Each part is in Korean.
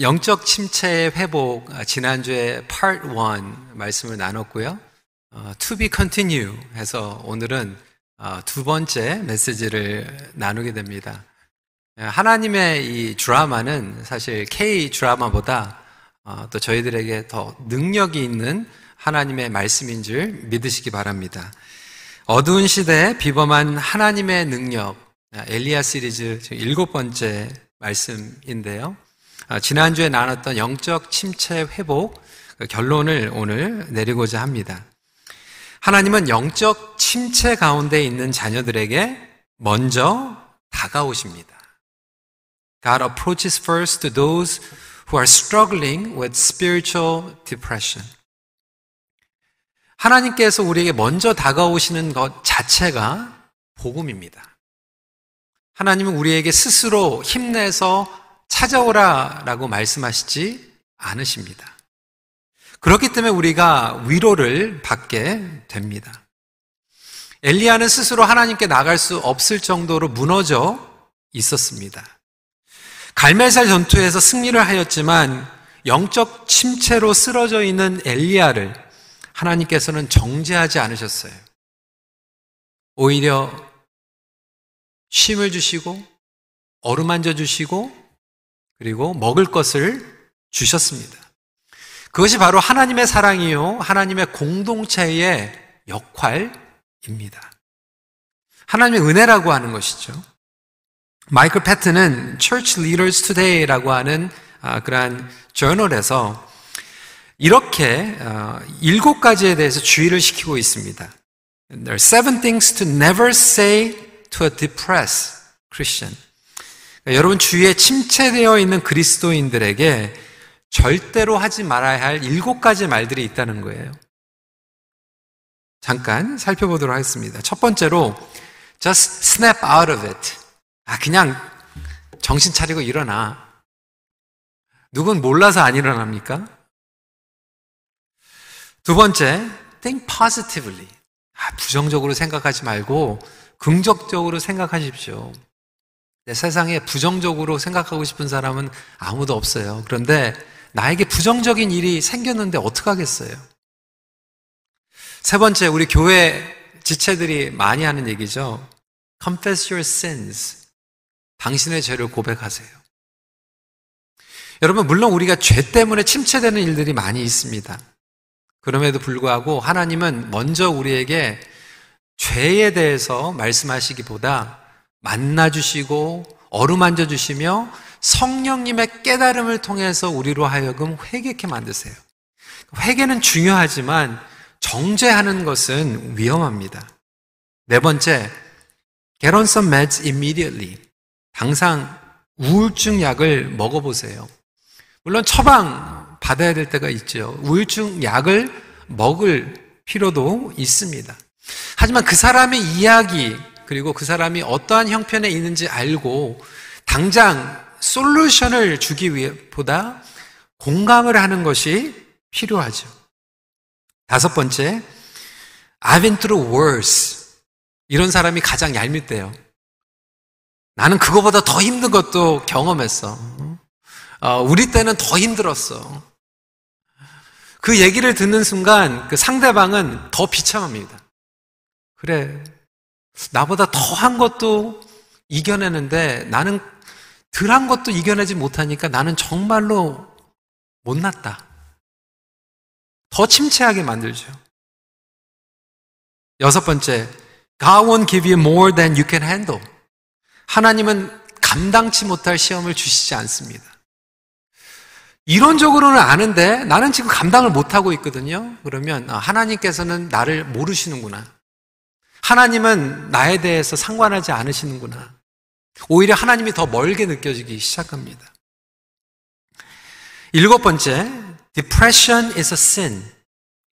영적 침체의 회복, 지난주에 Part 1 말씀을 나눴고요. To be continue 해서 오늘은 두 번째 메시지를 나누게 됩니다. 하나님의 이 드라마는 사실 K-드라마보다 또 저희들에게 더 능력이 있는 하나님의 말씀인 줄 믿으시기 바랍니다. 어두운 시대에 비범한 하나님의 능력, 엘리야 시리즈 지금 7번째 말씀인데요. 지난주에 나눴던 영적 침체 회복 결론을 오늘 내리고자 합니다. 하나님은 영적 침체 가운데 있는 자녀들에게 먼저 다가오십니다. God approaches first to those who are struggling with spiritual depression. 하나님께서 우리에게 먼저 다가오시는 것 자체가 복음입니다. 하나님은 우리에게 스스로 힘내서 찾아오라라고 말씀하시지 않으십니다. 그렇기 때문에 우리가 위로를 받게 됩니다. 엘리야는 스스로 하나님께 나갈 수 없을 정도로 무너져 있었습니다. 갈멜산 전투에서 승리를 하였지만 영적 침체로 쓰러져 있는 엘리야를 하나님께서는 정죄하지 않으셨어요. 오히려 쉼을 주시고 어루만져 주시고 그리고 먹을 것을 주셨습니다. 그것이 바로 하나님의 사랑이요 하나님의 공동체의 역할입니다. 하나님의 은혜라고 하는 것이죠. 마이클 패튼은 Church Leaders Today라고 하는 그러한 저널에서 이렇게 7가지에 대해서 주의를 시키고 있습니다. There are 7 things to never say to a depressed Christian. 여러분 주위에 침체되어 있는 그리스도인들에게 절대로 하지 말아야 할 7가지 말들이 있다는 거예요. 잠깐 살펴보도록 하겠습니다. 첫 번째로 Just snap out of it. 그냥 정신 차리고 일어나. 누군 몰라서 안 일어납니까? 두 번째 Think positively. 부정적으로 생각하지 말고 긍정적으로 생각하십시오. 세상에 부정적으로 생각하고 싶은 사람은 아무도 없어요. 그런데 나에게 부정적인 일이 생겼는데 어떡하겠어요? 세 번째, 우리 교회 지체들이 많이 하는 얘기죠. Confess your sins. 당신의 죄를 고백하세요. 여러분, 물론 우리가 죄 때문에 침체되는 일들이 많이 있습니다. 그럼에도 불구하고 하나님은 먼저 우리에게 죄에 대해서 말씀하시기보다 만나주시고 어루만져주시며 성령님의 깨달음을 통해서 우리로 하여금 회개케 만드세요. 회개는 중요하지만 정죄하는 것은 위험합니다. 네 번째, Get on some meds immediately. 당장 우울증 약을 먹어보세요. 물론 처방 받아야 될 때가 있죠. 우울증 약을 먹을 필요도 있습니다. 하지만 그 사람의 이야기 그리고 그 사람이 어떠한 형편에 있는지 알고 당장 솔루션을 주기 위해보다 공감을 하는 것이 필요하죠. 다섯 번째, I've been through worse. 이런 사람이 가장 얄밉대요. 나는 그거보다 더 힘든 것도 경험했어. 우리 때는 더 힘들었어. 그 얘기를 듣는 순간 그 상대방은 더 비참합니다. 그래, 나보다 더 한 것도 이겨내는데 나는 덜 한 것도 이겨내지 못하니까 나는 정말로 못났다. 더 침체하게 만들죠. 여섯 번째, God won't give you more than you can handle. 하나님은 감당치 못할 시험을 주시지 않습니다. 이론적으로는 아는데 나는 지금 감당을 못하고 있거든요. 그러면 하나님께서는 나를 모르시는구나. 하나님은 나에 대해서 상관하지 않으시는구나. 오히려 하나님이 더 멀게 느껴지기 시작합니다. 7번째, Depression is a sin.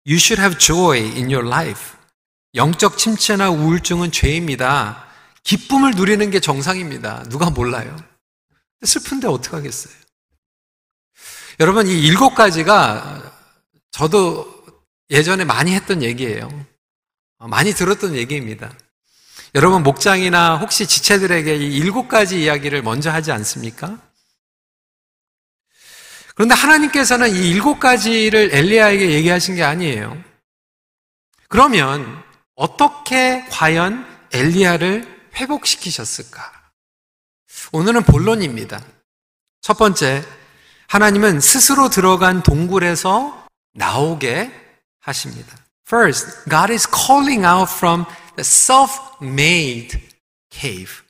You should have joy in your life. 영적 침체나 우울증은 죄입니다. 기쁨을 누리는 게 정상입니다. 누가 몰라요? 슬픈데 어떡하겠어요? 여러분, 이 7가지가 저도 예전에 많이 했던 얘기예요. 많이 들었던 얘기입니다. 여러분 목장이나 혹시 지체들에게 이 7가지 이야기를 먼저 하지 않습니까? 그런데 하나님께서는 이 7가지를 엘리야에게 얘기하신 게 아니에요. 그러면 어떻게 과연 엘리야를 회복시키셨을까? 오늘은 본론입니다. 첫 번째, 하나님은 스스로 들어간 동굴에서 나오게 하십니다. First, God is calling out from the self-made cave.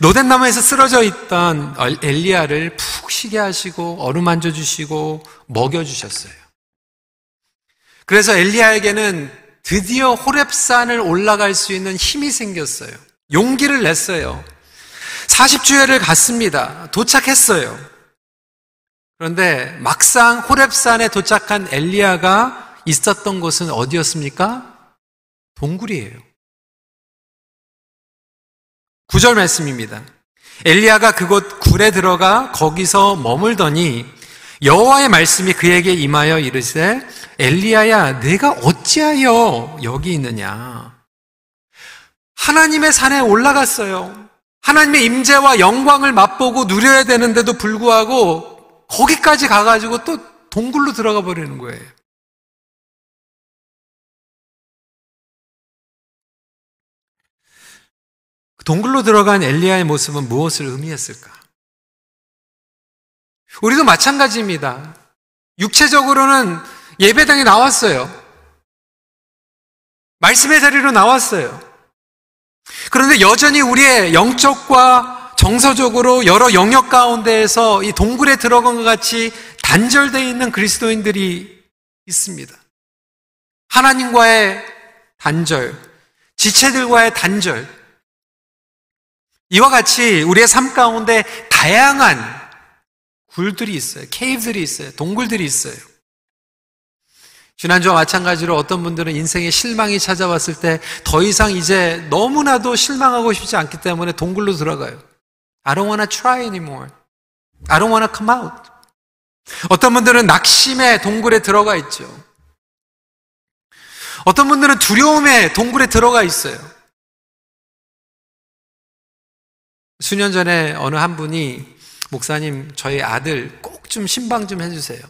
노덴나무에서 쓰러져 있던 엘리야를 푹 쉬게 하시고 어루만져 주시고 먹여 주셨어요. 그래서 엘리야에게는 드디어 호렙산을 올라갈 수 있는 힘이 생겼어요. 용기를 냈어요. 40주회를 갔습니다. 도착했어요. 그런데 막상 호렙산에 도착한 엘리야가 있었던 곳은 어디였습니까? 동굴이에요. 9절 말씀입니다. 엘리야가 그곳 굴에 들어가 거기서 머물더니 여호와의 말씀이 그에게 임하여 이르시되 엘리야야 내가 어찌하여 여기 있느냐. 하나님의 산에 올라갔어요. 하나님의 임재와 영광을 맛보고 누려야 되는데도 불구하고 거기까지 가가지고 또 동굴로 들어가 버리는 거예요. 동굴로 들어간 엘리야의 모습은 무엇을 의미했을까? 우리도 마찬가지입니다. 육체적으로는 예배당에 나왔어요. 말씀의 자리로 나왔어요. 그런데 여전히 우리의 영적과 정서적으로 여러 영역 가운데에서 이 동굴에 들어간 것 같이 단절되어 있는 그리스도인들이 있습니다. 하나님과의 단절, 지체들과의 단절, 이와 같이 우리의 삶 가운데 다양한 굴들이 있어요. 케이브들이 있어요. 동굴들이 있어요. 지난주와 마찬가지로 어떤 분들은 인생에 실망이 찾아왔을 때 더 이상 이제 너무나도 실망하고 싶지 않기 때문에 동굴로 들어가요. I don't want to try anymore. I don't want to come out. 어떤 분들은 낙심의 동굴에 들어가 있죠. 어떤 분들은 두려움의 동굴에 들어가 있어요. 수년 전에 어느 한 분이 목사님 저희 아들 꼭 좀 신방 좀 해주세요.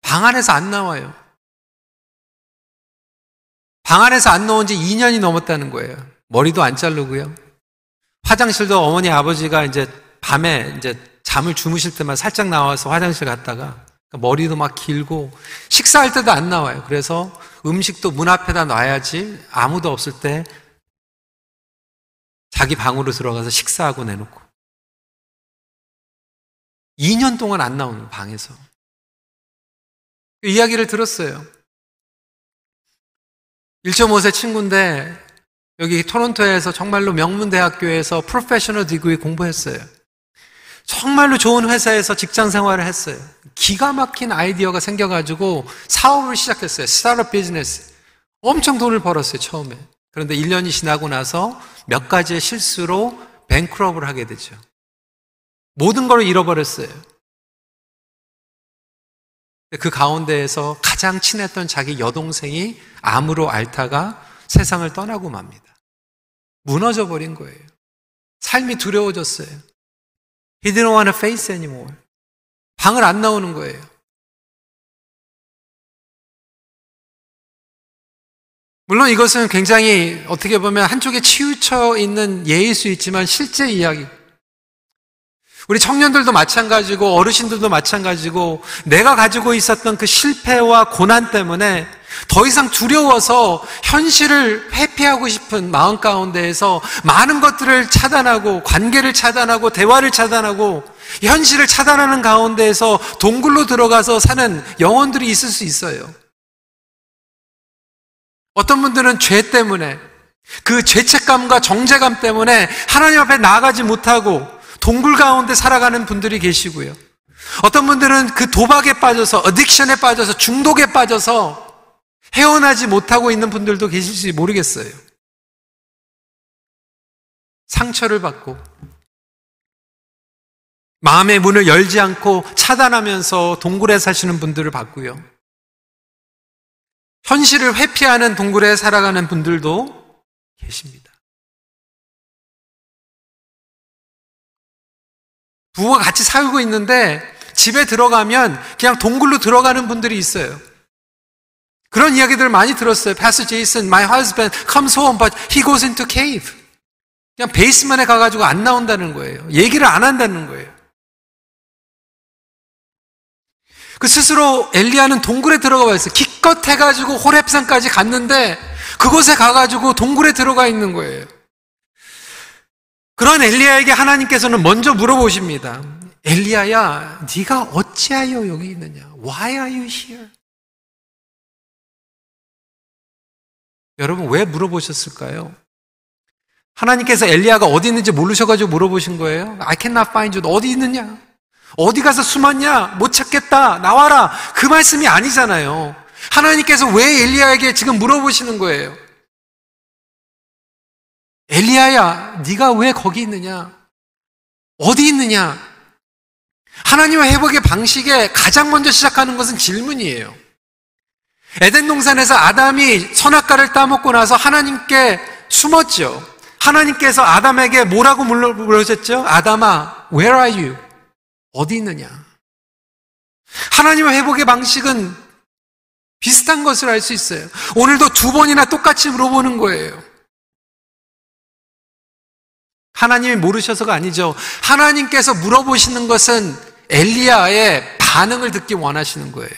방 안에서 안 나와요. 방 안에서 안 나온 지 2년이 넘었다는 거예요. 머리도 안 자르고요. 화장실도 어머니 아버지가 이제 밤에 이제 잠을 주무실 때만 살짝 나와서 화장실 갔다가 머리도 막 길고 식사할 때도 안 나와요. 그래서 음식도 문 앞에다 놔야지 아무도 없을 때 자기 방으로 들어가서 식사하고 내놓고 2년 동안 안 나오는 방에서 그 이야기를 들었어요. 1.5세 친구인데 여기 토론토에서 정말로 명문대학교에서 프로페셔널 디그리 공부했어요. 정말로 좋은 회사에서 직장 생활을 했어요. 기가 막힌 아이디어가 생겨가지고 사업을 시작했어요. 스타트업 비즈니스. 엄청 돈을 벌었어요, 처음에. 그런데 1년이 지나고 나서 몇 가지의 실수로 뱅크럽을 하게 되죠. 모든 걸 잃어버렸어요. 그 가운데에서 가장 친했던 자기 여동생이 암으로 앓다가 세상을 떠나고 맙니다. 무너져버린 거예요. 삶이 두려워졌어요. He didn't want to face anymore. 방을 안 나오는 거예요. 물론 이것은 굉장히 어떻게 보면 한쪽에 치우쳐 있는 예일 수 있지만 실제 이야기. 우리 청년들도 마찬가지고 어르신들도 마찬가지고 내가 가지고 있었던 그 실패와 고난 때문에 더 이상 두려워서 현실을 회피하고 싶은 마음 가운데에서 많은 것들을 차단하고 관계를 차단하고 대화를 차단하고 현실을 차단하는 가운데에서 동굴로 들어가서 사는 영혼들이 있을 수 있어요. 어떤 분들은 죄 때문에 그 죄책감과 정죄감 때문에 하나님 앞에 나아가지 못하고 동굴 가운데 살아가는 분들이 계시고요. 어떤 분들은 그 도박에 빠져서 어딕션에 빠져서 중독에 빠져서 헤어나지 못하고 있는 분들도 계실지 모르겠어요. 상처를 받고 마음의 문을 열지 않고 차단하면서 동굴에 사시는 분들을 봤고요. 현실을 회피하는 동굴에 살아가는 분들도 계십니다. 부부가 같이 살고 있는데 집에 들어가면 그냥 동굴로 들어가는 분들이 있어요. 그런 이야기들을 많이 들었어요. Pastor Jason, my husband comes home but he goes into cave. 그냥 베이스만에 가가지고 안 나온다는 거예요. 얘기를 안 한다는 거예요. 그 스스로 엘리야는 동굴에 들어가 봤어요. 기껏 해가지고 호렙산까지 갔는데 그곳에 가가지고 동굴에 들어가 있는 거예요. 그런 엘리야에게 하나님께서는 먼저 물어보십니다. 엘리야야, 네가 어찌하여 여기 있느냐? Why are you here? 여러분, 왜 물어보셨을까요? 하나님께서 엘리야가 어디 있는지 모르셔가지고 물어보신 거예요. I cannot find you. 너 어디 있느냐? 어디 가서 숨었냐? 못 찾겠다. 나와라. 그 말씀이 아니잖아요. 하나님께서 왜 엘리야에게 지금 물어보시는 거예요? 엘리야야, 네가 왜 거기 있느냐? 어디 있느냐? 하나님의 회복의 방식에 가장 먼저 시작하는 것은 질문이에요. 에덴 동산에서 아담이 선악과를 따먹고 나서 하나님께 숨었죠. 하나님께서 아담에게 뭐라고 물으셨죠? 아담아, where are you? 어디 있느냐? 하나님의 회복의 방식은 비슷한 것을 알 수 있어요. 오늘도 두 번이나 똑같이 물어보는 거예요. 하나님이 모르셔서가 아니죠. 하나님께서 물어보시는 것은 엘리야의 반응을 듣기 원하시는 거예요.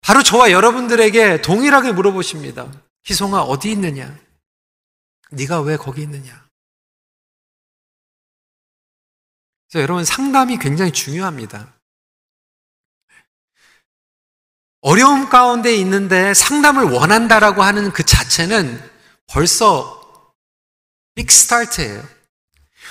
바로 저와 여러분들에게 동일하게 물어보십니다. 희송아, 어디 있느냐? 네가 왜 거기 있느냐? 그래서 여러분, 상담이 굉장히 중요합니다. 어려움 가운데 있는데 상담을 원한다라고 하는 그 자체는 벌써 빅 스타트예요.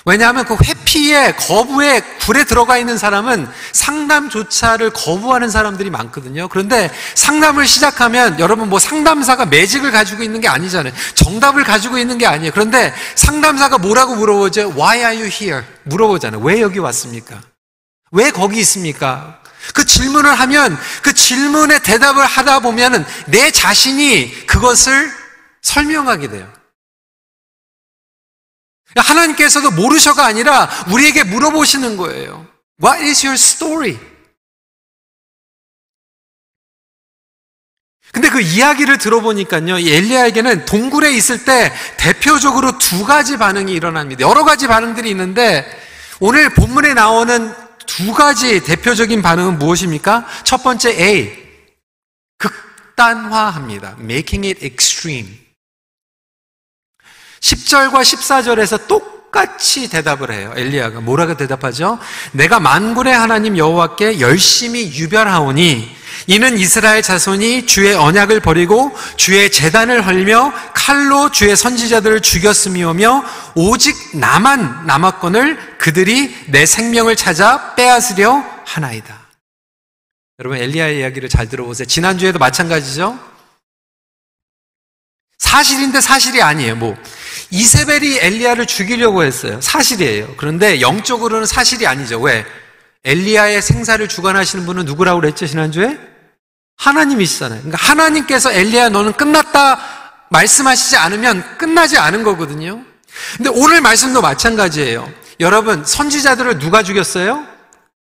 왜냐하면 그 회피에, 거부에, 굴에 들어가 있는 사람은 상담조차를 거부하는 사람들이 많거든요. 그런데 상담을 시작하면 여러분, 뭐 상담사가 매직을 가지고 있는 게 아니잖아요. 정답을 가지고 있는 게 아니에요. 그런데 상담사가 뭐라고 물어보죠? Why are you here? 물어보잖아요. 왜 여기 왔습니까? 왜 거기 있습니까? 그 질문을 하면, 그 질문에 대답을 하다 보면 내 자신이 그것을 설명하게 돼요. 하나님께서도 모르셔가 아니라 우리에게 물어보시는 거예요. What is your story? 근데 그 이야기를 들어보니까요, 이 엘리야에게는 동굴에 있을 때 대표적으로 두 가지 반응이 일어납니다. 여러 가지 반응들이 있는데 오늘 본문에 나오는 두 가지 대표적인 반응은 무엇입니까? 첫 번째 A, 극단화합니다. Making it extreme. 10절과 14절에서 똑같이 대답을 해요. 엘리야가 뭐라고 대답하죠? 내가 만군의 하나님 여호와께 열심히 유별하오니 이는 이스라엘 자손이 주의 언약을 버리고 주의 제단을 헐며 칼로 주의 선지자들을 죽였음이오며 오직 나만 남았거늘 그들이 내 생명을 찾아 빼앗으려 하나이다. 여러분, 엘리야의 이야기를 잘 들어보세요. 지난주에도 마찬가지죠. 사실인데 사실이 아니에요. 뭐 이세벨이 엘리야를 죽이려고 했어요. 사실이에요. 그런데 영적으로는 사실이 아니죠. 왜? 엘리야의 생사를 주관하시는 분은 누구라고 그랬죠, 지난주에? 하나님이시잖아요. 그러니까 하나님께서 엘리야, 너는 끝났다 말씀하시지 않으면 끝나지 않은 거거든요. 근데 오늘 말씀도 마찬가지예요. 여러분, 선지자들을 누가 죽였어요?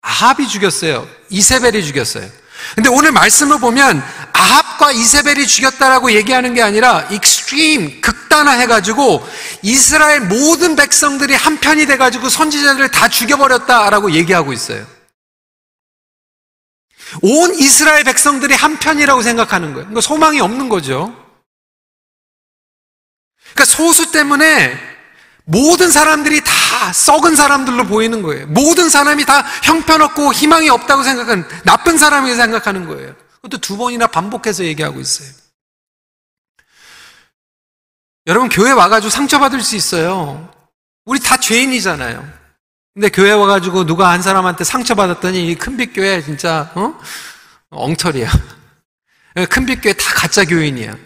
아합이 죽였어요. 이세벨이 죽였어요. 근데 오늘 말씀을 보면 아합과 이세벨이 죽였다라고 얘기하는 게 아니라 익스트림, 극단화해가지고 이스라엘 모든 백성들이 한편이 돼가지고 선지자들을 다 죽여버렸다라고 얘기하고 있어요. 온 이스라엘 백성들이 한편이라고 생각하는 거예요. 그러니까 소망이 없는 거죠. 그러니까 소수 때문에 모든 사람들이 다 썩은 사람들로 보이는 거예요. 모든 사람이 다 형편없고 희망이 없다고 생각하는, 나쁜 사람이라고 생각하는 거예요. 그것도 두 번이나 반복해서 얘기하고 있어요. 여러분, 교회 와가지고 상처받을 수 있어요. 우리 다 죄인이잖아요. 근데 교회 와가지고 누가 한 사람한테 상처받았더니 이 큰빛교회 진짜 엉터리야. 큰빛교회 다 가짜 교인이야.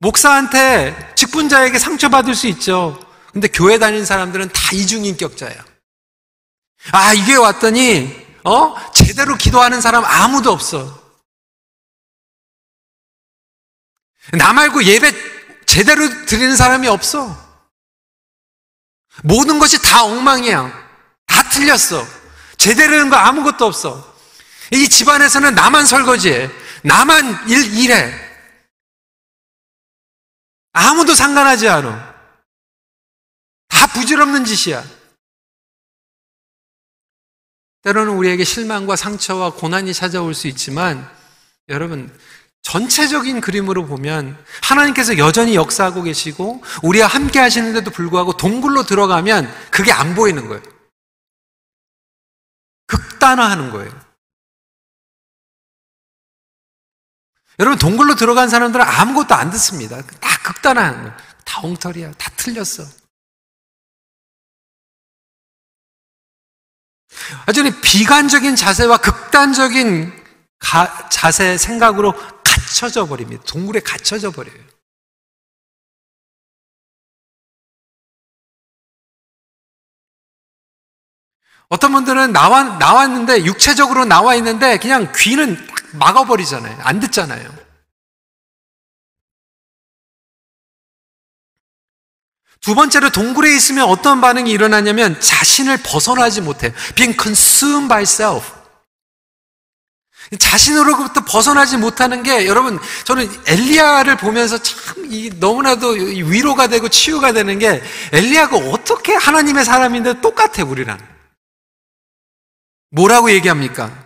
목사한테, 직분자에게 상처받을 수 있죠. 근데 교회 다니는 사람들은 다 이중인격자예요. 아, 이게 왔더니 제대로 기도하는 사람 아무도 없어. 나 말고 예배 제대로 드리는 사람이 없어. 모든 것이 다 엉망이야. 다 틀렸어. 제대로 된 거 아무것도 없어. 이 집안에서는 나만 설거지해. 나만 일해. 아무도 상관하지 않아. 다 부질없는 짓이야. 때로는 우리에게 실망과 상처와 고난이 찾아올 수 있지만, 여러분, 전체적인 그림으로 보면 하나님께서 여전히 역사하고 계시고 우리와 함께 하시는데도 불구하고 동굴로 들어가면 그게 안 보이는 거예요. 극단화하는 거예요. 여러분, 동굴로 들어간 사람들은 아무것도 안 듣습니다. 다 극단화하는 거예요. 다 엉터리야. 다 틀렸어. 아주 비관적인 자세와 극단적인 자세, 생각으로 갇혀져 버립니다. 동굴에 갇혀져 버려요. 어떤 분들은 나왔는데, 육체적으로 나와 있는데 그냥 귀는 딱 막아버리잖아요. 안 듣잖아요. 두 번째로, 동굴에 있으면 어떤 반응이 일어나냐면 자신을 벗어나지 못해요. Being consumed by self. 자신으로부터 벗어나지 못하는 게, 여러분, 저는 엘리야를 보면서 참 너무나도 위로가 되고 치유가 되는 게, 엘리야가 어떻게 하나님의 사람인데 똑같아, 우리랑. 뭐라고 얘기합니까?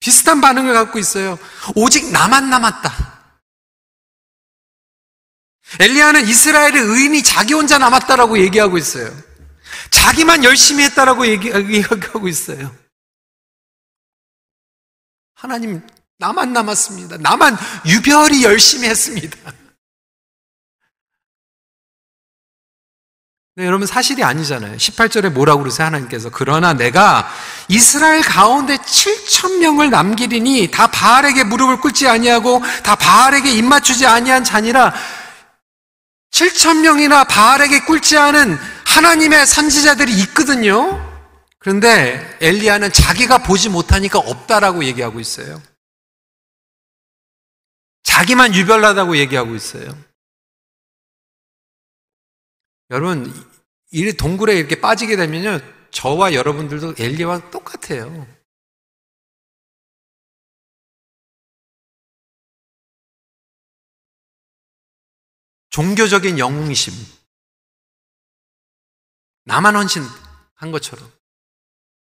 비슷한 반응을 갖고 있어요. 오직 나만 남았다. 엘리야는 이스라엘의 의인이 자기 혼자 남았다라고 얘기하고 있어요. 자기만 열심히 했다라고 얘기하고 있어요. 하나님, 나만 남았습니다. 나만 유별히 열심히 했습니다. 네, 여러분, 사실이 아니잖아요. 18절에 뭐라고 그러세요? 하나님께서, 그러나 내가 이스라엘 가운데 7,000명을 남기리니 다 바알에게 무릎을 꿇지 아니하고 다 바알에게 입 맞추지 아니한 자니라. 7,000명이나 바알에게 꿇지 않은 하나님의 선지자들이 있거든요. 그런데 엘리야는 자기가 보지 못하니까 없다라고 얘기하고 있어요. 자기만 유별나다고 얘기하고 있어요. 여러분, 이 동굴에 이렇게 빠지게 되면요, 저와 여러분들도 엘리야와 똑같아요. 종교적인 영웅심, 나만 헌신한 것처럼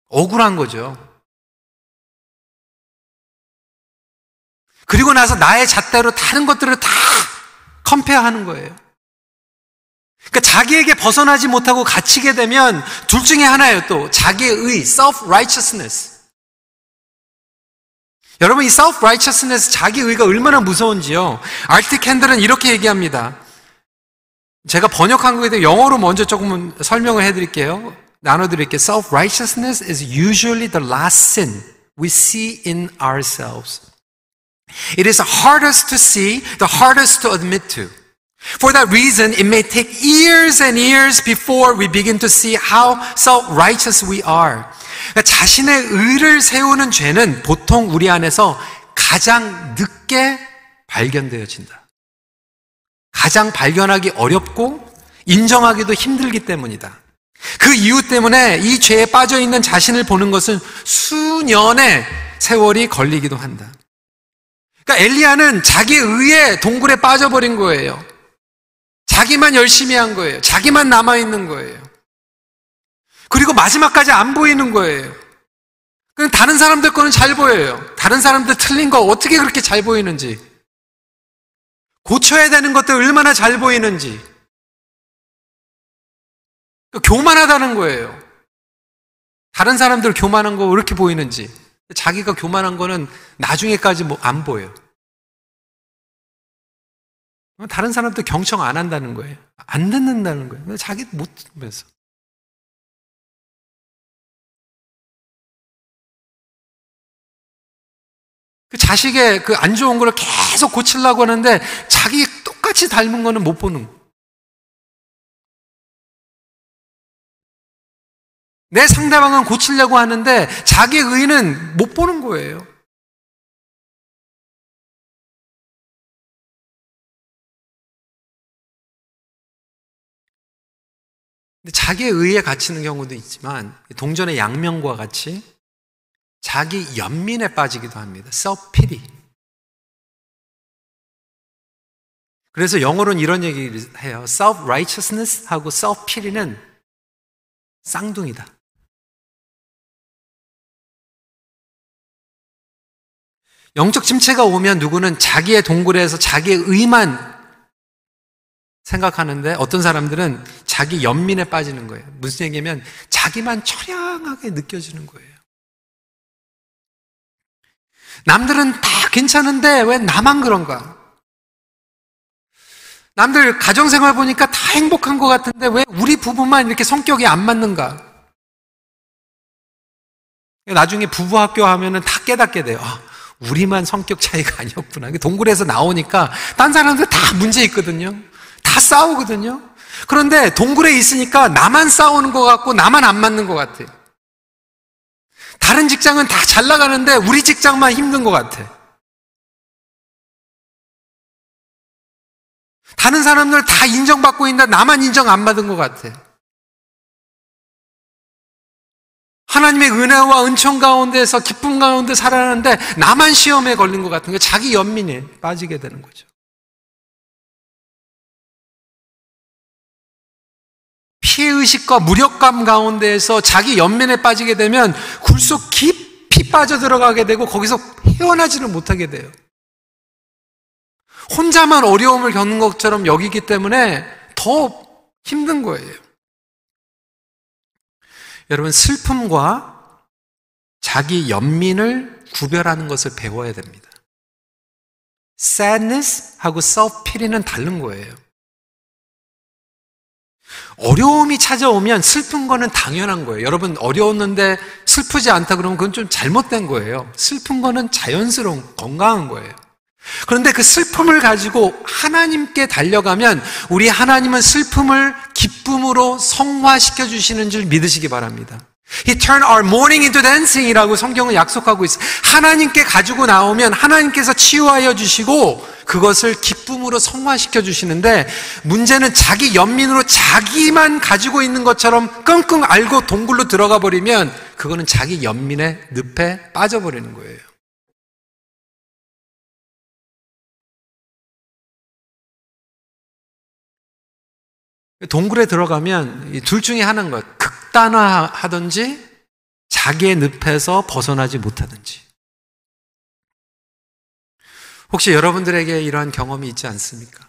억울한 거죠. 그리고 나서 나의 잣대로 다른 것들을 다 컴페어하는 거예요. 그러니까 자기에게 벗어나지 못하고 갇히게 되면 둘 중에 하나예요. 또 자기의 self-righteousness. 여러분, 이 self-righteousness, 자기의가 얼마나 무서운지요. 알트캔들은 이렇게 얘기합니다. 제가 번역한 거에 대해 영어로 먼저 조금 설명을 해드릴게요. 나눠드릴게요. Self-righteousness is usually the last sin we see in ourselves. It is the hardest to see, the hardest to admit to. For that reason, it may take years and years before we begin to see how self-righteous we are. 그러니까 자신의 의를 세우는 죄는 보통 우리 안에서 가장 늦게 발견되어진다. 가장 발견하기 어렵고 인정하기도 힘들기 때문이다. 그 이유 때문에 이 죄에 빠져있는 자신을 보는 것은 수년의 세월이 걸리기도 한다. 그러니까 엘리야는 자기 의에 동굴에 빠져버린 거예요. 자기만 열심히 한 거예요. 자기만 남아있는 거예요. 그리고 마지막까지 안 보이는 거예요. 그럼 다른 사람들 거는 잘 보여요. 다른 사람들 틀린 거 어떻게 그렇게 잘 보이는지, 고쳐야 되는 것도 얼마나 잘 보이는지, 교만하다는 거예요. 다른 사람들 교만한 거 왜 이렇게 보이는지, 자기가 교만한 거는 나중에까지 안 보여요. 다른 사람도 경청 안 한다는 거예요. 안 듣는다는 거예요. 자기 못 듣면서. 그 자식의 그 안 좋은 거를 계속 고치려고 하는데 자기 똑같이 닮은 거는 못 보는 거예요. 내 상대방은 고치려고 하는데 자기의 의는 못 보는 거예요. 근데 자기의 의에 갇히는 경우도 있지만 동전의 양면과 같이 자기 연민에 빠지기도 합니다. self-pity. 그래서 영어로는 이런 얘기를 해요. self-righteousness 하고 self-pity는 쌍둥이다. 영적 침체가 오면 누구는 자기의 동굴에서 자기의 의만 생각하는데 어떤 사람들은 자기 연민에 빠지는 거예요. 무슨 얘기냐면 자기만 처량하게 느껴지는 거예요. 남들은 다 괜찮은데 왜 나만 그런가? 남들 가정생활 보니까 다 행복한 것 같은데 왜 우리 부부만 이렇게 성격이 안 맞는가? 나중에 부부학교 하면은 다 깨닫게 돼요. 아, 우리만 성격 차이가 아니었구나. 동굴에서 나오니까 딴 사람들 다 문제 있거든요. 다 싸우거든요. 그런데 동굴에 있으니까 나만 싸우는 것 같고 나만 안 맞는 것 같아요. 다른 직장은 다 잘 나가는데 우리 직장만 힘든 것 같아. 다른 사람들 다 인정받고 있는데 나만 인정 안 받은 것 같아. 하나님의 은혜와 은총 가운데서 기쁨 가운데 살아가는데 나만 시험에 걸린 것 같은 거, 자기 연민에 빠지게 되는 거죠. 피해의식과 무력감 가운데에서 자기 연민에 빠지게 되면 굴속 깊이 빠져들어가게 되고 거기서 헤어나지를 못하게 돼요. 혼자만 어려움을 겪는 것처럼 여기기 때문에 더 힘든 거예요. 여러분, 슬픔과 자기 연민을 구별하는 것을 배워야 됩니다. sadness 하고 self-pity는 다른 거예요. 어려움이 찾아오면 슬픈 거는 당연한 거예요. 여러분, 어려웠는데 슬프지 않다 그러면 그건 좀 잘못된 거예요. 슬픈 거는 자연스러운 건강한 거예요. 그런데 그 슬픔을 가지고 하나님께 달려가면 우리 하나님은 슬픔을 기쁨으로 성화시켜 주시는 줄 믿으시기 바랍니다. He turned our mourning into dancing 이라고 성경은 약속하고 있어요. 하나님께 가지고 나오면 하나님께서 치유하여 주시고 그것을 기쁨으로 성화시켜 주시는데, 문제는 자기 연민으로 자기만 가지고 있는 것처럼 끙끙 앓고 동굴로 들어가 버리면 그거는 자기 연민의 늪에 빠져버리는 거예요. 동굴에 들어가면 둘 중에 하나인 거예요. 극단화하든지 자기의 늪에서 벗어나지 못하든지. 혹시 여러분들에게 이러한 경험이 있지 않습니까?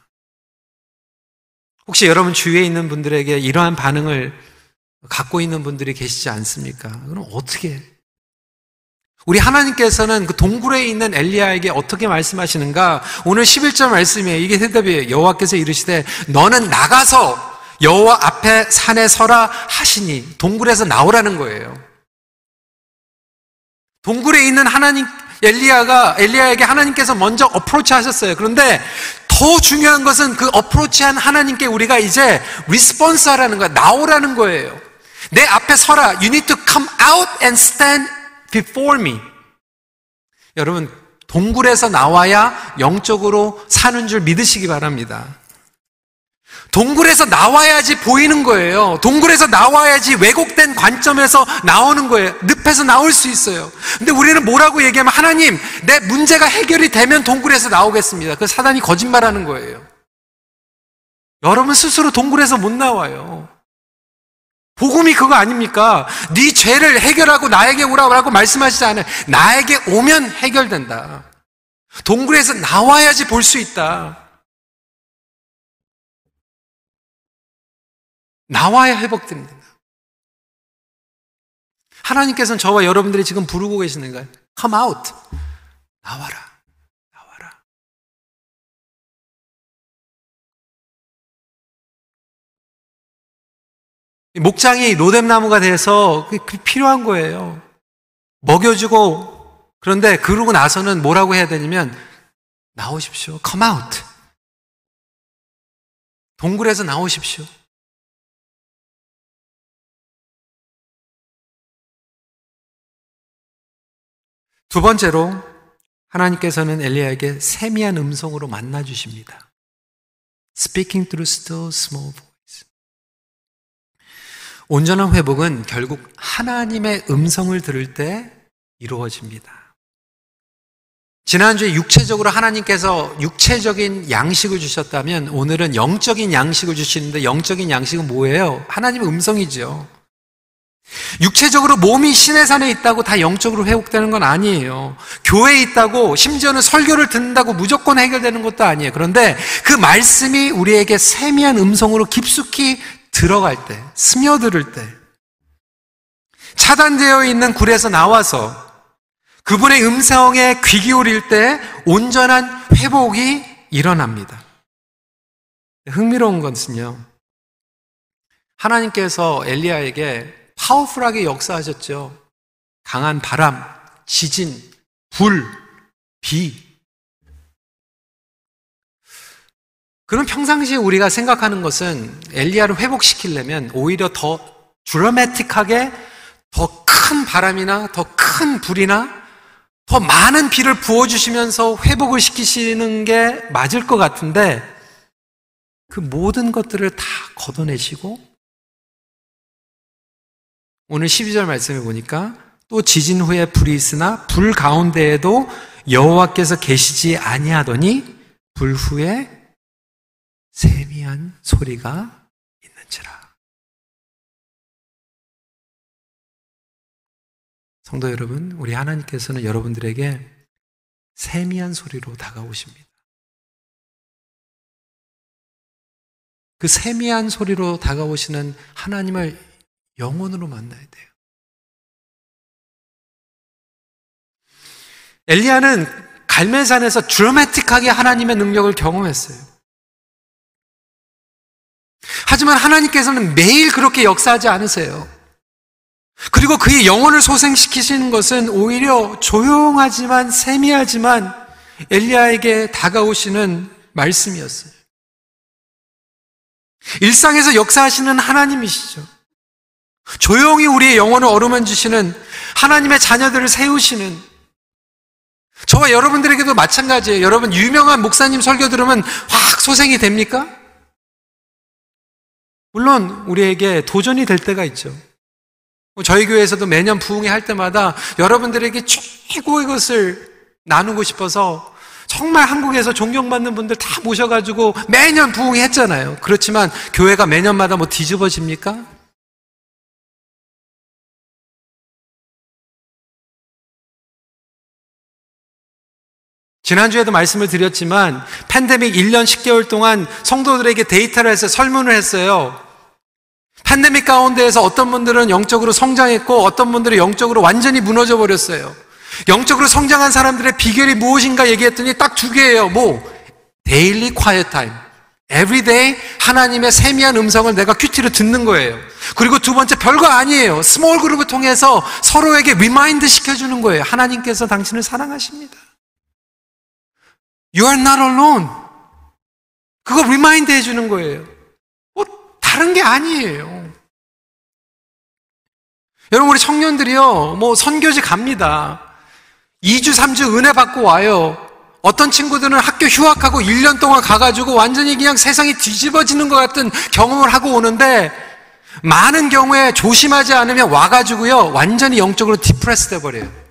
혹시 여러분 주위에 있는 분들에게 이러한 반응을 갖고 있는 분들이 계시지 않습니까? 그럼 어떻게? 우리 하나님께서는 그 동굴에 있는 엘리야에게 어떻게 말씀하시는가? 오늘 11절 말씀이에요. 이게 대답이에요. 여호와께서 이르시되 너는 나가서 여호와 앞에 산에 서라 하시니, 동굴에서 나오라는 거예요. 동굴에 있는 하나님, 엘리야에게 하나님께서 먼저 어프로치 하셨어요. 그런데 더 중요한 것은 그 어프로치한 하나님께 우리가 이제 리스폰스 하라는 거예요. 나오라는 거예요. 내 앞에 서라. You need to come out and stand before me. 여러분, 동굴에서 나와야 영적으로 사는 줄 믿으시기 바랍니다. 동굴에서 나와야지 보이는 거예요. 동굴에서 나와야지 왜곡된 관점에서 나오는 거예요. 늪에서 나올 수 있어요. 근데 우리는 뭐라고 얘기하면, 하나님, 내 문제가 해결이 되면 동굴에서 나오겠습니다. 그 사단이 거짓말하는 거예요. 여러분 스스로 동굴에서 못 나와요. 복음이 그거 아닙니까? 네 죄를 해결하고 나에게 오라고 말씀하시지 않아요. 나에게 오면 해결된다. 동굴에서 나와야지 볼 수 있다. 나와야 회복됩니다. 하나님께서는 저와 여러분들이 지금 부르고 계시는 거예요. Come out. 나와라. 나와라. 목장이 로뎀나무가 돼서 필요한 거예요. 먹여주고. 그런데 그러고 나서는 뭐라고 해야 되냐면, 나오십시오. Come out. 동굴에서 나오십시오. 두 번째로, 하나님께서는 엘리야에게 세미한 음성으로 만나 주십니다. Speaking through still small voice. 온전한 회복은 결국 하나님의 음성을 들을 때 이루어집니다. 지난주에 육체적으로 하나님께서 육체적인 양식을 주셨다면 오늘은 영적인 양식을 주시는데, 영적인 양식은 뭐예요? 하나님의 음성이죠. 육체적으로 몸이 시내산에 있다고 다 영적으로 회복되는 건 아니에요. 교회에 있다고, 심지어는 설교를 듣는다고 무조건 해결되는 것도 아니에요. 그런데 그 말씀이 우리에게 세미한 음성으로 깊숙이 들어갈 때, 스며들을 때, 차단되어 있는 굴에서 나와서 그분의 음성에 귀 기울일 때 온전한 회복이 일어납니다. 흥미로운 것은요, 하나님께서 엘리야에게 파워풀하게 역사하셨죠. 강한 바람, 지진, 불, 비. 그럼 평상시에 우리가 생각하는 것은 엘리야를 회복시키려면 오히려 더 드라마틱하게 더 큰 바람이나 더 큰 불이나 더 많은 비를 부어주시면서 회복을 시키시는 게 맞을 것 같은데, 그 모든 것들을 다 걷어내시고 오늘 12절 말씀을 보니까 또 지진 후에 불이 있으나 불 가운데에도 여호와께서 계시지 아니하더니 불 후에 세미한 소리가 있는지라. 성도 여러분, 우리 하나님께서는 여러분들에게 세미한 소리로 다가오십니다. 그 세미한 소리로 다가오시는 하나님을 영혼으로 만나야 돼요. 엘리야는 갈멜산에서 드라마틱하게 하나님의 능력을 경험했어요. 하지만 하나님께서는 매일 그렇게 역사하지 않으세요. 그리고 그의 영혼을 소생시키시는 것은 오히려 조용하지만 세미하지만 엘리야에게 다가오시는 말씀이었어요. 일상에서 역사하시는 하나님이시죠. 조용히 우리의 영혼을 어루만지시는 하나님의 자녀들을 세우시는, 저와 여러분들에게도 마찬가지예요. 여러분, 유명한 목사님 설교 들으면 확 소생이 됩니까? 물론 우리에게 도전이 될 때가 있죠. 저희 교회에서도 매년 부흥회 할 때마다 여러분들에게 최고의 것을 나누고 싶어서 정말 한국에서 존경받는 분들 다 모셔가지고 매년 부흥회 했잖아요. 그렇지만 교회가 매년마다 뭐 뒤집어집니까? 지난주에도 말씀을 드렸지만 팬데믹 1년 10개월 동안 성도들에게 데이터를 해서 설문을 했어요. 팬데믹 가운데에서 어떤 분들은 영적으로 성장했고 어떤 분들은 영적으로 완전히 무너져 버렸어요. 영적으로 성장한 사람들의 비결이 무엇인가 얘기했더니 딱 두 개예요. 데일리 콰이엇 타임, 에브리데이 하나님의 세미한 음성을 내가 큐티로 듣는 거예요. 그리고 두 번째, 별거 아니에요. 스몰 그룹을 통해서 서로에게 리마인드 시켜주는 거예요. 하나님께서 당신을 사랑하십니다. You are not alone. 그거 리마인드 해주는 거예요. 다른 게 아니에요. 여러분, 우리 청년들이요, 선교지 갑니다. 2주, 3주 은혜 받고 와요. 어떤 친구들은 학교 휴학하고 1년 동안 가가지고 완전히 그냥 세상이 뒤집어지는 것 같은 경험을 하고 오는데, 많은 경우에 조심하지 않으면 와가지고요, 완전히 영적으로 디프레스 돼버려요.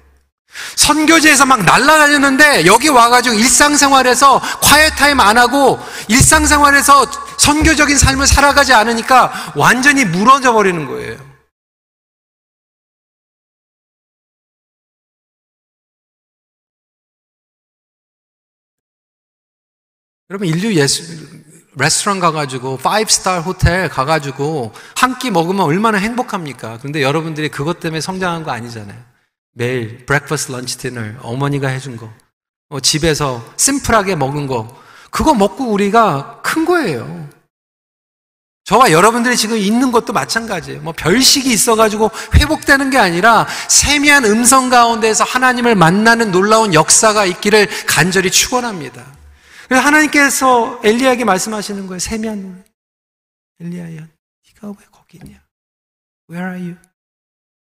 선교지에서 막 날아다녔는데 여기 와가지고 일상생활에서 콰이엇 타임 안 하고 일상생활에서 선교적인 삶을 살아가지 않으니까 완전히 무너져 버리는 거예요. 여러분, 인류 레스토랑 가가지고 5스타 호텔 가가지고 한 끼 먹으면 얼마나 행복합니까? 근데 여러분들이 그것 때문에 성장한 거 아니잖아요. 매일 브렉퍼스트, 런치, 디너 어머니가 해준 거, 집에서 심플하게 먹은 거, 그거 먹고 우리가 큰 거예요. 저와 여러분들이 지금 있는 것도 마찬가지예요. 별식이 있어가지고 회복되는 게 아니라 세미한 음성 가운데에서 하나님을 만나는 놀라운 역사가 있기를 간절히 축원합니다. 그래서 하나님께서 엘리야에게 말씀하시는 거예요. 세미한 엘리야야, 네가 왜 거기 있냐? Where are you?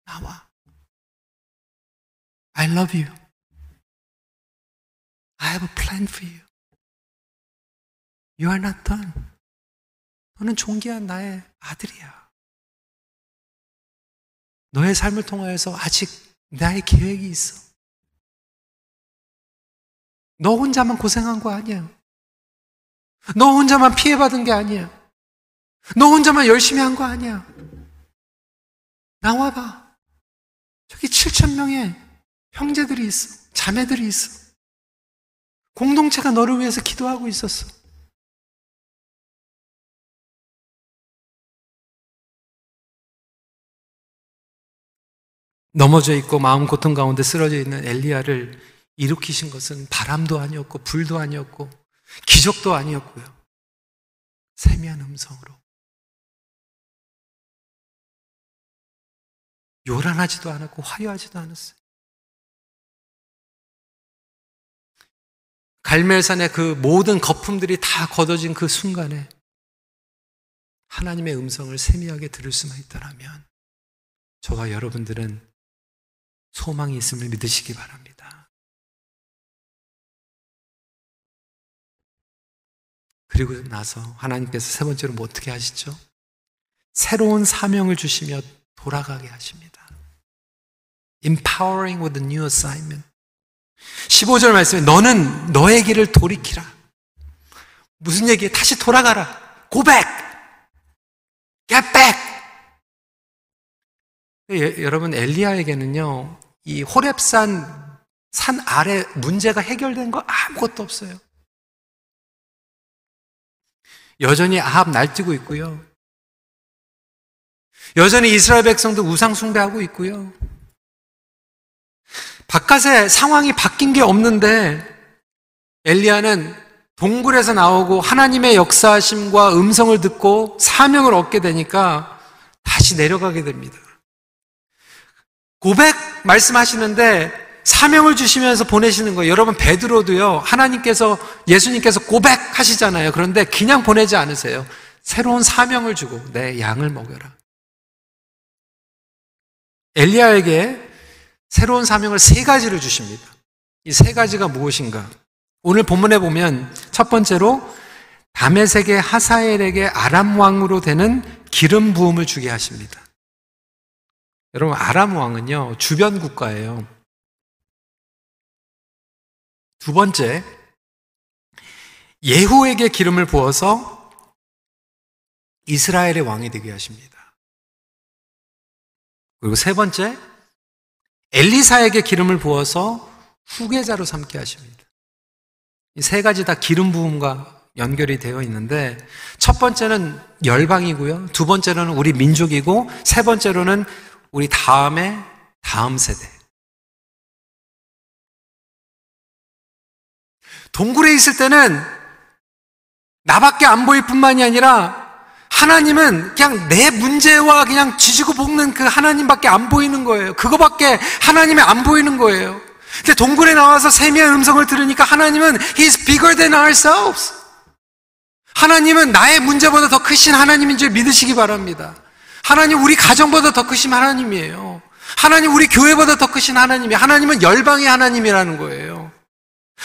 나와. I love you. I have a plan for you. You are not done. 너는 존귀한 나의 아들이야. 너의 삶을 통하여서 아직 나의 계획이 있어. 너 혼자만 고생한 거 아니야. 너 혼자만 피해받은 게 아니야. 너 혼자만 열심히 한 거 아니야. 나와봐. 저기 7,000명의 형제들이 있어. 자매들이 있어. 공동체가 너를 위해서 기도하고 있었어. 넘어져 있고 마음 고통 가운데 쓰러져 있는 엘리야를 일으키신 것은 바람도 아니었고 불도 아니었고 기적도 아니었고요. 세미한 음성으로, 요란하지도 않았고 화려하지도 않았어요. 갈멜산의 그 모든 거품들이 다 걷어진 그 순간에 하나님의 음성을 세미하게 들을 수만 있다라면 저와 여러분들은 소망이 있음을 믿으시기 바랍니다. 그리고 나서 하나님께서 세 번째로 뭐 어떻게 하시죠? 새로운 사명을 주시며 돌아가게 하십니다. Empowering with a new assignment. 15절 말씀에 너는 너의 길을 돌이키라. 무슨 얘기예요? 다시 돌아가라. Go back. Get back. 여러분, 엘리야에게는요, 이 호렙산 산 아래 문제가 해결된 거 아무것도 없어요. 여전히 아합 날뛰고 있고요. 여전히 이스라엘 백성도 우상 숭배하고 있고요. 바깥에 상황이 바뀐 게 없는데 엘리야는 동굴에서 나오고 하나님의 역사하심과 음성을 듣고 사명을 얻게 되니까 다시 내려가게 됩니다. 고백 말씀하시는데 사명을 주시면서 보내시는 거예요. 여러분, 베드로도요, 하나님께서, 예수님께서 고백하시잖아요. 그런데 그냥 보내지 않으세요. 새로운 사명을 주고 내 양을 먹여라. 엘리야에게 새로운 사명을 세 가지를 주십니다. 이 세 가지가 무엇인가? 오늘 본문에 보면 첫 번째로 다메섹의 하사엘에게 아람 왕으로 되는 기름 부음을 주게 하십니다. 여러분, 아람 왕은요, 주변 국가예요. 두 번째, 예후에게 기름을 부어서 이스라엘의 왕이 되게 하십니다. 그리고 세 번째, 엘리사에게 기름을 부어서 후계자로 삼게 하십니다. 이 세 가지 다 기름 부음과 연결이 되어 있는데, 첫 번째는 열방이고요, 두 번째로는 우리 민족이고, 세 번째로는 우리 다음의 다음 세대. 동굴에 있을 때는 나밖에 안 보일 뿐만이 아니라 하나님은 그냥 내 문제와 그냥 지지고 볶는 그 하나님밖에 안 보이는 거예요. 그거밖에 하나님이 안 보이는 거예요. 근데 동굴에 나와서 세미한 음성을 들으니까 하나님은 He's bigger than ourselves. 하나님은 나의 문제보다 더 크신 하나님인 줄 믿으시기 바랍니다. 하나님 우리 가정보다 더 크신 하나님이에요. 하나님 우리 교회보다 더 크신 하나님이에요. 하나님은 열방의 하나님이라는 거예요.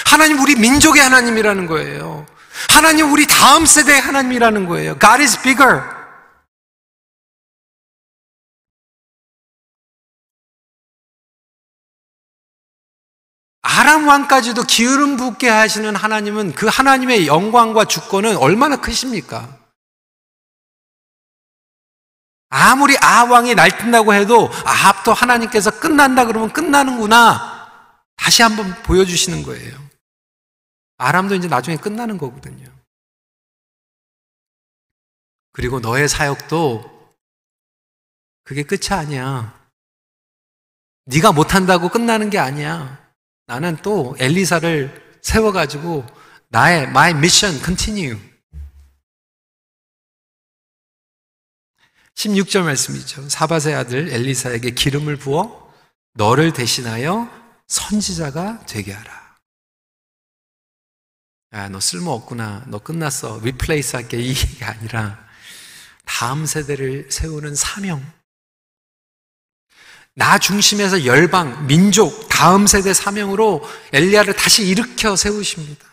하나님 우리 민족의 하나님이라는 거예요. 하나님 우리 다음 세대의 하나님이라는 거예요. God is bigger. 아람 왕까지도 기름 붓게 하시는 하나님은, 그 하나님의 영광과 주권은 얼마나 크십니까? 아무리 아합 왕이 날뛴다고 해도 아합도 하나님께서 끝난다 그러면 끝나는구나, 다시 한번 보여주시는 거예요. 아람도 이제 나중에 끝나는 거거든요. 그리고 너의 사역도 그게 끝이 아니야. 네가 못한다고 끝나는 게 아니야. 나는 또 엘리사를 세워가지고 나의 my mission continue. 16절 말씀이죠. 사밧의 아들 엘리사에게 기름을 부어 너를 대신하여 선지자가 되게 하라. 야, 너 쓸모없구나, 너 끝났어, 리플레이스 할게, 이게 아니라 다음 세대를 세우는 사명, 나 중심에서 열방, 민족, 다음 세대 사명으로 엘리야를 다시 일으켜 세우십니다.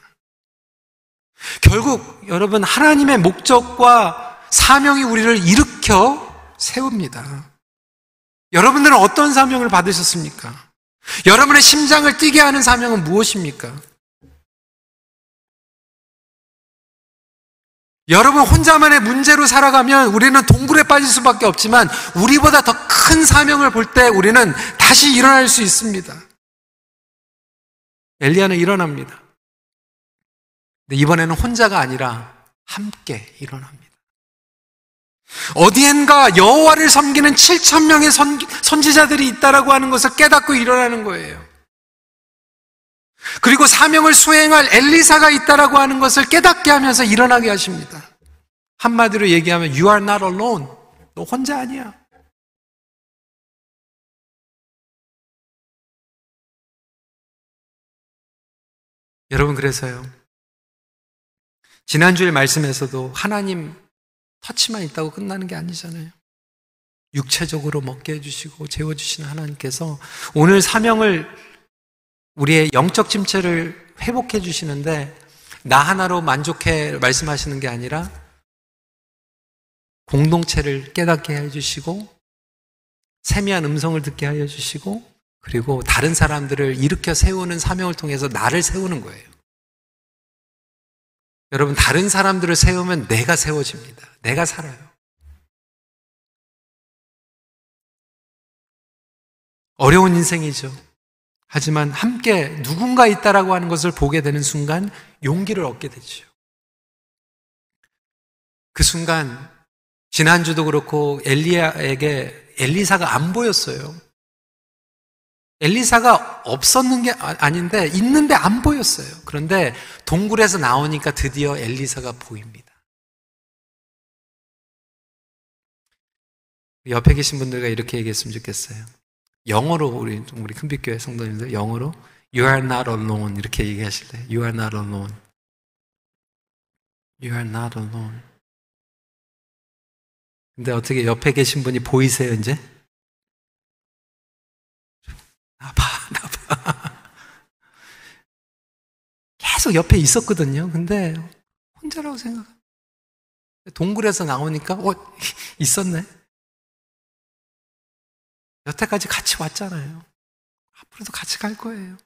결국 여러분, 하나님의 목적과 사명이 우리를 일으켜 세웁니다. 여러분들은 어떤 사명을 받으셨습니까? 여러분의 심장을 뛰게 하는 사명은 무엇입니까? 여러분 혼자만의 문제로 살아가면 우리는 동굴에 빠질 수밖에 없지만 우리보다 더 큰 사명을 볼 때 우리는 다시 일어날 수 있습니다. 엘리야는 일어납니다. 근데 이번에는 혼자가 아니라 함께 일어납니다. 어디엔가 여호와를 섬기는 7,000명의 선지자들이 있다라고 하는 것을 깨닫고 일어나는 거예요. 그리고 사명을 수행할 엘리사가 있다라고 하는 것을 깨닫게 하면서 일어나게 하십니다. 한마디로 얘기하면 You are not alone. 너 혼자 아니야. 여러분, 그래서요, 지난주에 말씀에서도 하나님 터치만 있다고 끝나는 게 아니잖아요. 육체적으로 먹게 해주시고 재워주시는 하나님께서 오늘 사명을, 우리의 영적 침체를 회복해 주시는데 나 하나로 만족해 말씀하시는 게 아니라 공동체를 깨닫게 해주시고 세미한 음성을 듣게 해주시고 그리고 다른 사람들을 일으켜 세우는 사명을 통해서 나를 세우는 거예요. 여러분, 다른 사람들을 세우면 내가 세워집니다. 내가 살아요. 어려운 인생이죠. 하지만 함께 누군가 있다라고 하는 것을 보게 되는 순간 용기를 얻게 되죠. 그 순간 지난주도 그렇고 엘리야에게 엘리사가 안 보였어요. 엘리사가 없었는 게 아닌데 있는데 안 보였어요. 그런데 동굴에서 나오니까 드디어 엘리사가 보입니다. 옆에 계신 분들과 이렇게 얘기했으면 좋겠어요. 영어로, 우리 큰빛교회 성도님들 영어로 You are not alone 이렇게 얘기하실래요? You are not alone. You are not alone. 근데 어떻게 옆에 계신 분이 보이세요 이제? 나 봐. 계속 옆에 있었거든요. 근데 혼자라고 생각합니다. 동굴에서 나오니까 있었네. 여태까지 같이 왔잖아요. 앞으로도 같이 갈 거예요.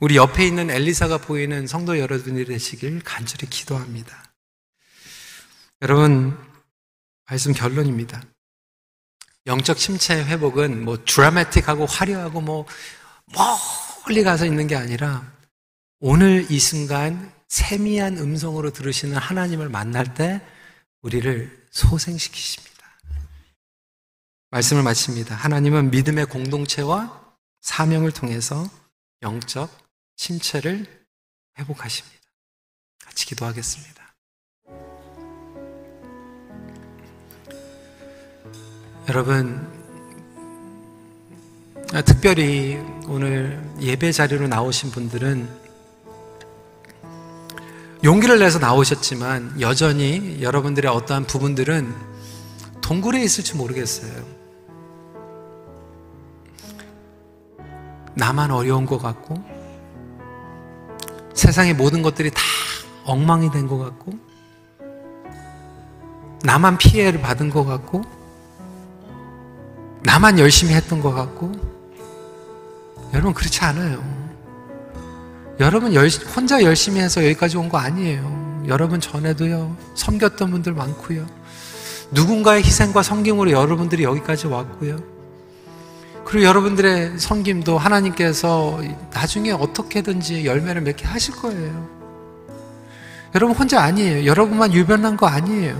우리 옆에 있는 엘리사가 보이는 성도 여러분이 되시길 간절히 기도합니다. 여러분, 말씀 결론입니다. 영적 침체 회복은 드라마틱하고 화려하고 멀리 가서 있는 게 아니라 오늘 이 순간 세미한 음성으로 들으시는 하나님을 만날 때 우리를 소생시키십니다. 말씀을 마칩니다. 하나님은 믿음의 공동체와 사명을 통해서 영적 침체를 회복하십니다. 같이 기도하겠습니다. 여러분, 특별히 오늘 예배 자리로 나오신 분들은 용기를 내서 나오셨지만 여전히 여러분들의 어떠한 부분들은 동굴에 있을지 모르겠어요. 나만 어려운 것 같고 세상의 모든 것들이 다 엉망이 된 것 같고 나만 피해를 받은 것 같고 나만 열심히 했던 것 같고. 여러분, 그렇지 않아요. 여러분 혼자 열심히 해서 여기까지 온 거 아니에요. 여러분 전에도요 섬겼던 분들 많고요, 누군가의 희생과 섬김으로 여러분들이 여기까지 왔고요, 그리고 여러분들의 섬김도 하나님께서 나중에 어떻게든지 열매를 맺게 하실 거예요. 여러분 혼자 아니에요. 여러분만 유별난 거 아니에요.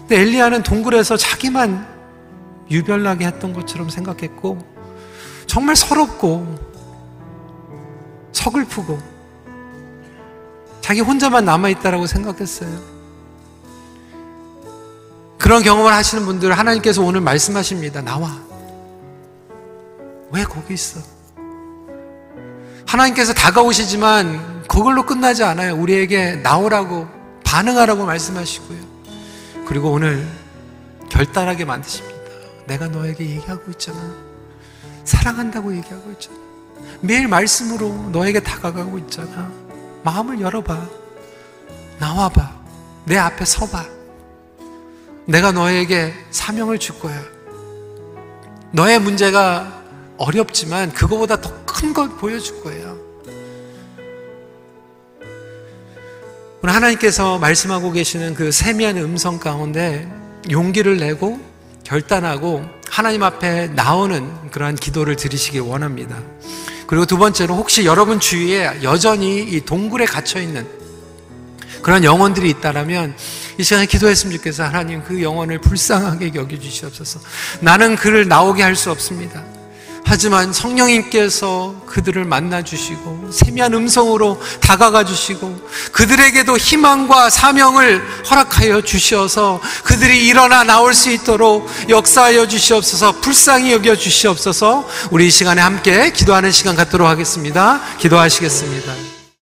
근데 엘리야는 동굴에서 자기만 유별나게 했던 것처럼 생각했고 정말 서럽고 서글프고 자기 혼자만 남아있다라고 생각했어요. 그런 경험을 하시는 분들, 하나님께서 오늘 말씀하십니다. 나와. 왜 거기 있어? 하나님께서 다가오시지만 그걸로 끝나지 않아요. 우리에게 나오라고, 반응하라고 말씀하시고요, 그리고 오늘 결단하게 만드십니다. 내가 너에게 얘기하고 있잖아. 사랑한다고 얘기하고 있잖아. 매일 말씀으로 너에게 다가가고 있잖아. 마음을 열어봐. 나와봐. 내 앞에 서봐. 내가 너에게 사명을 줄 거야. 너의 문제가 어렵지만 그거보다 더 큰 걸 보여줄 거예요. 오늘 하나님께서 말씀하고 계시는 그 세미한 음성 가운데 용기를 내고 결단하고 하나님 앞에 나오는 그러한 기도를 드리시길 원합니다. 그리고 두 번째로, 혹시 여러분 주위에 여전히 이 동굴에 갇혀있는 그런 영혼들이 있다라면 이 시간에 기도했으면 좋겠어요. 하나님, 그 영혼을 불쌍하게 여겨주시옵소서. 나는 그를 나오게 할 수 없습니다. 하지만 성령님께서 그들을 만나주시고 세미한 음성으로 다가가 주시고 그들에게도 희망과 사명을 허락하여 주시어서 그들이 일어나 나올 수 있도록 역사하여 주시옵소서. 불쌍히 여겨 주시옵소서. 우리 이 시간에 함께 기도하는 시간 갖도록 하겠습니다. 기도하시겠습니다.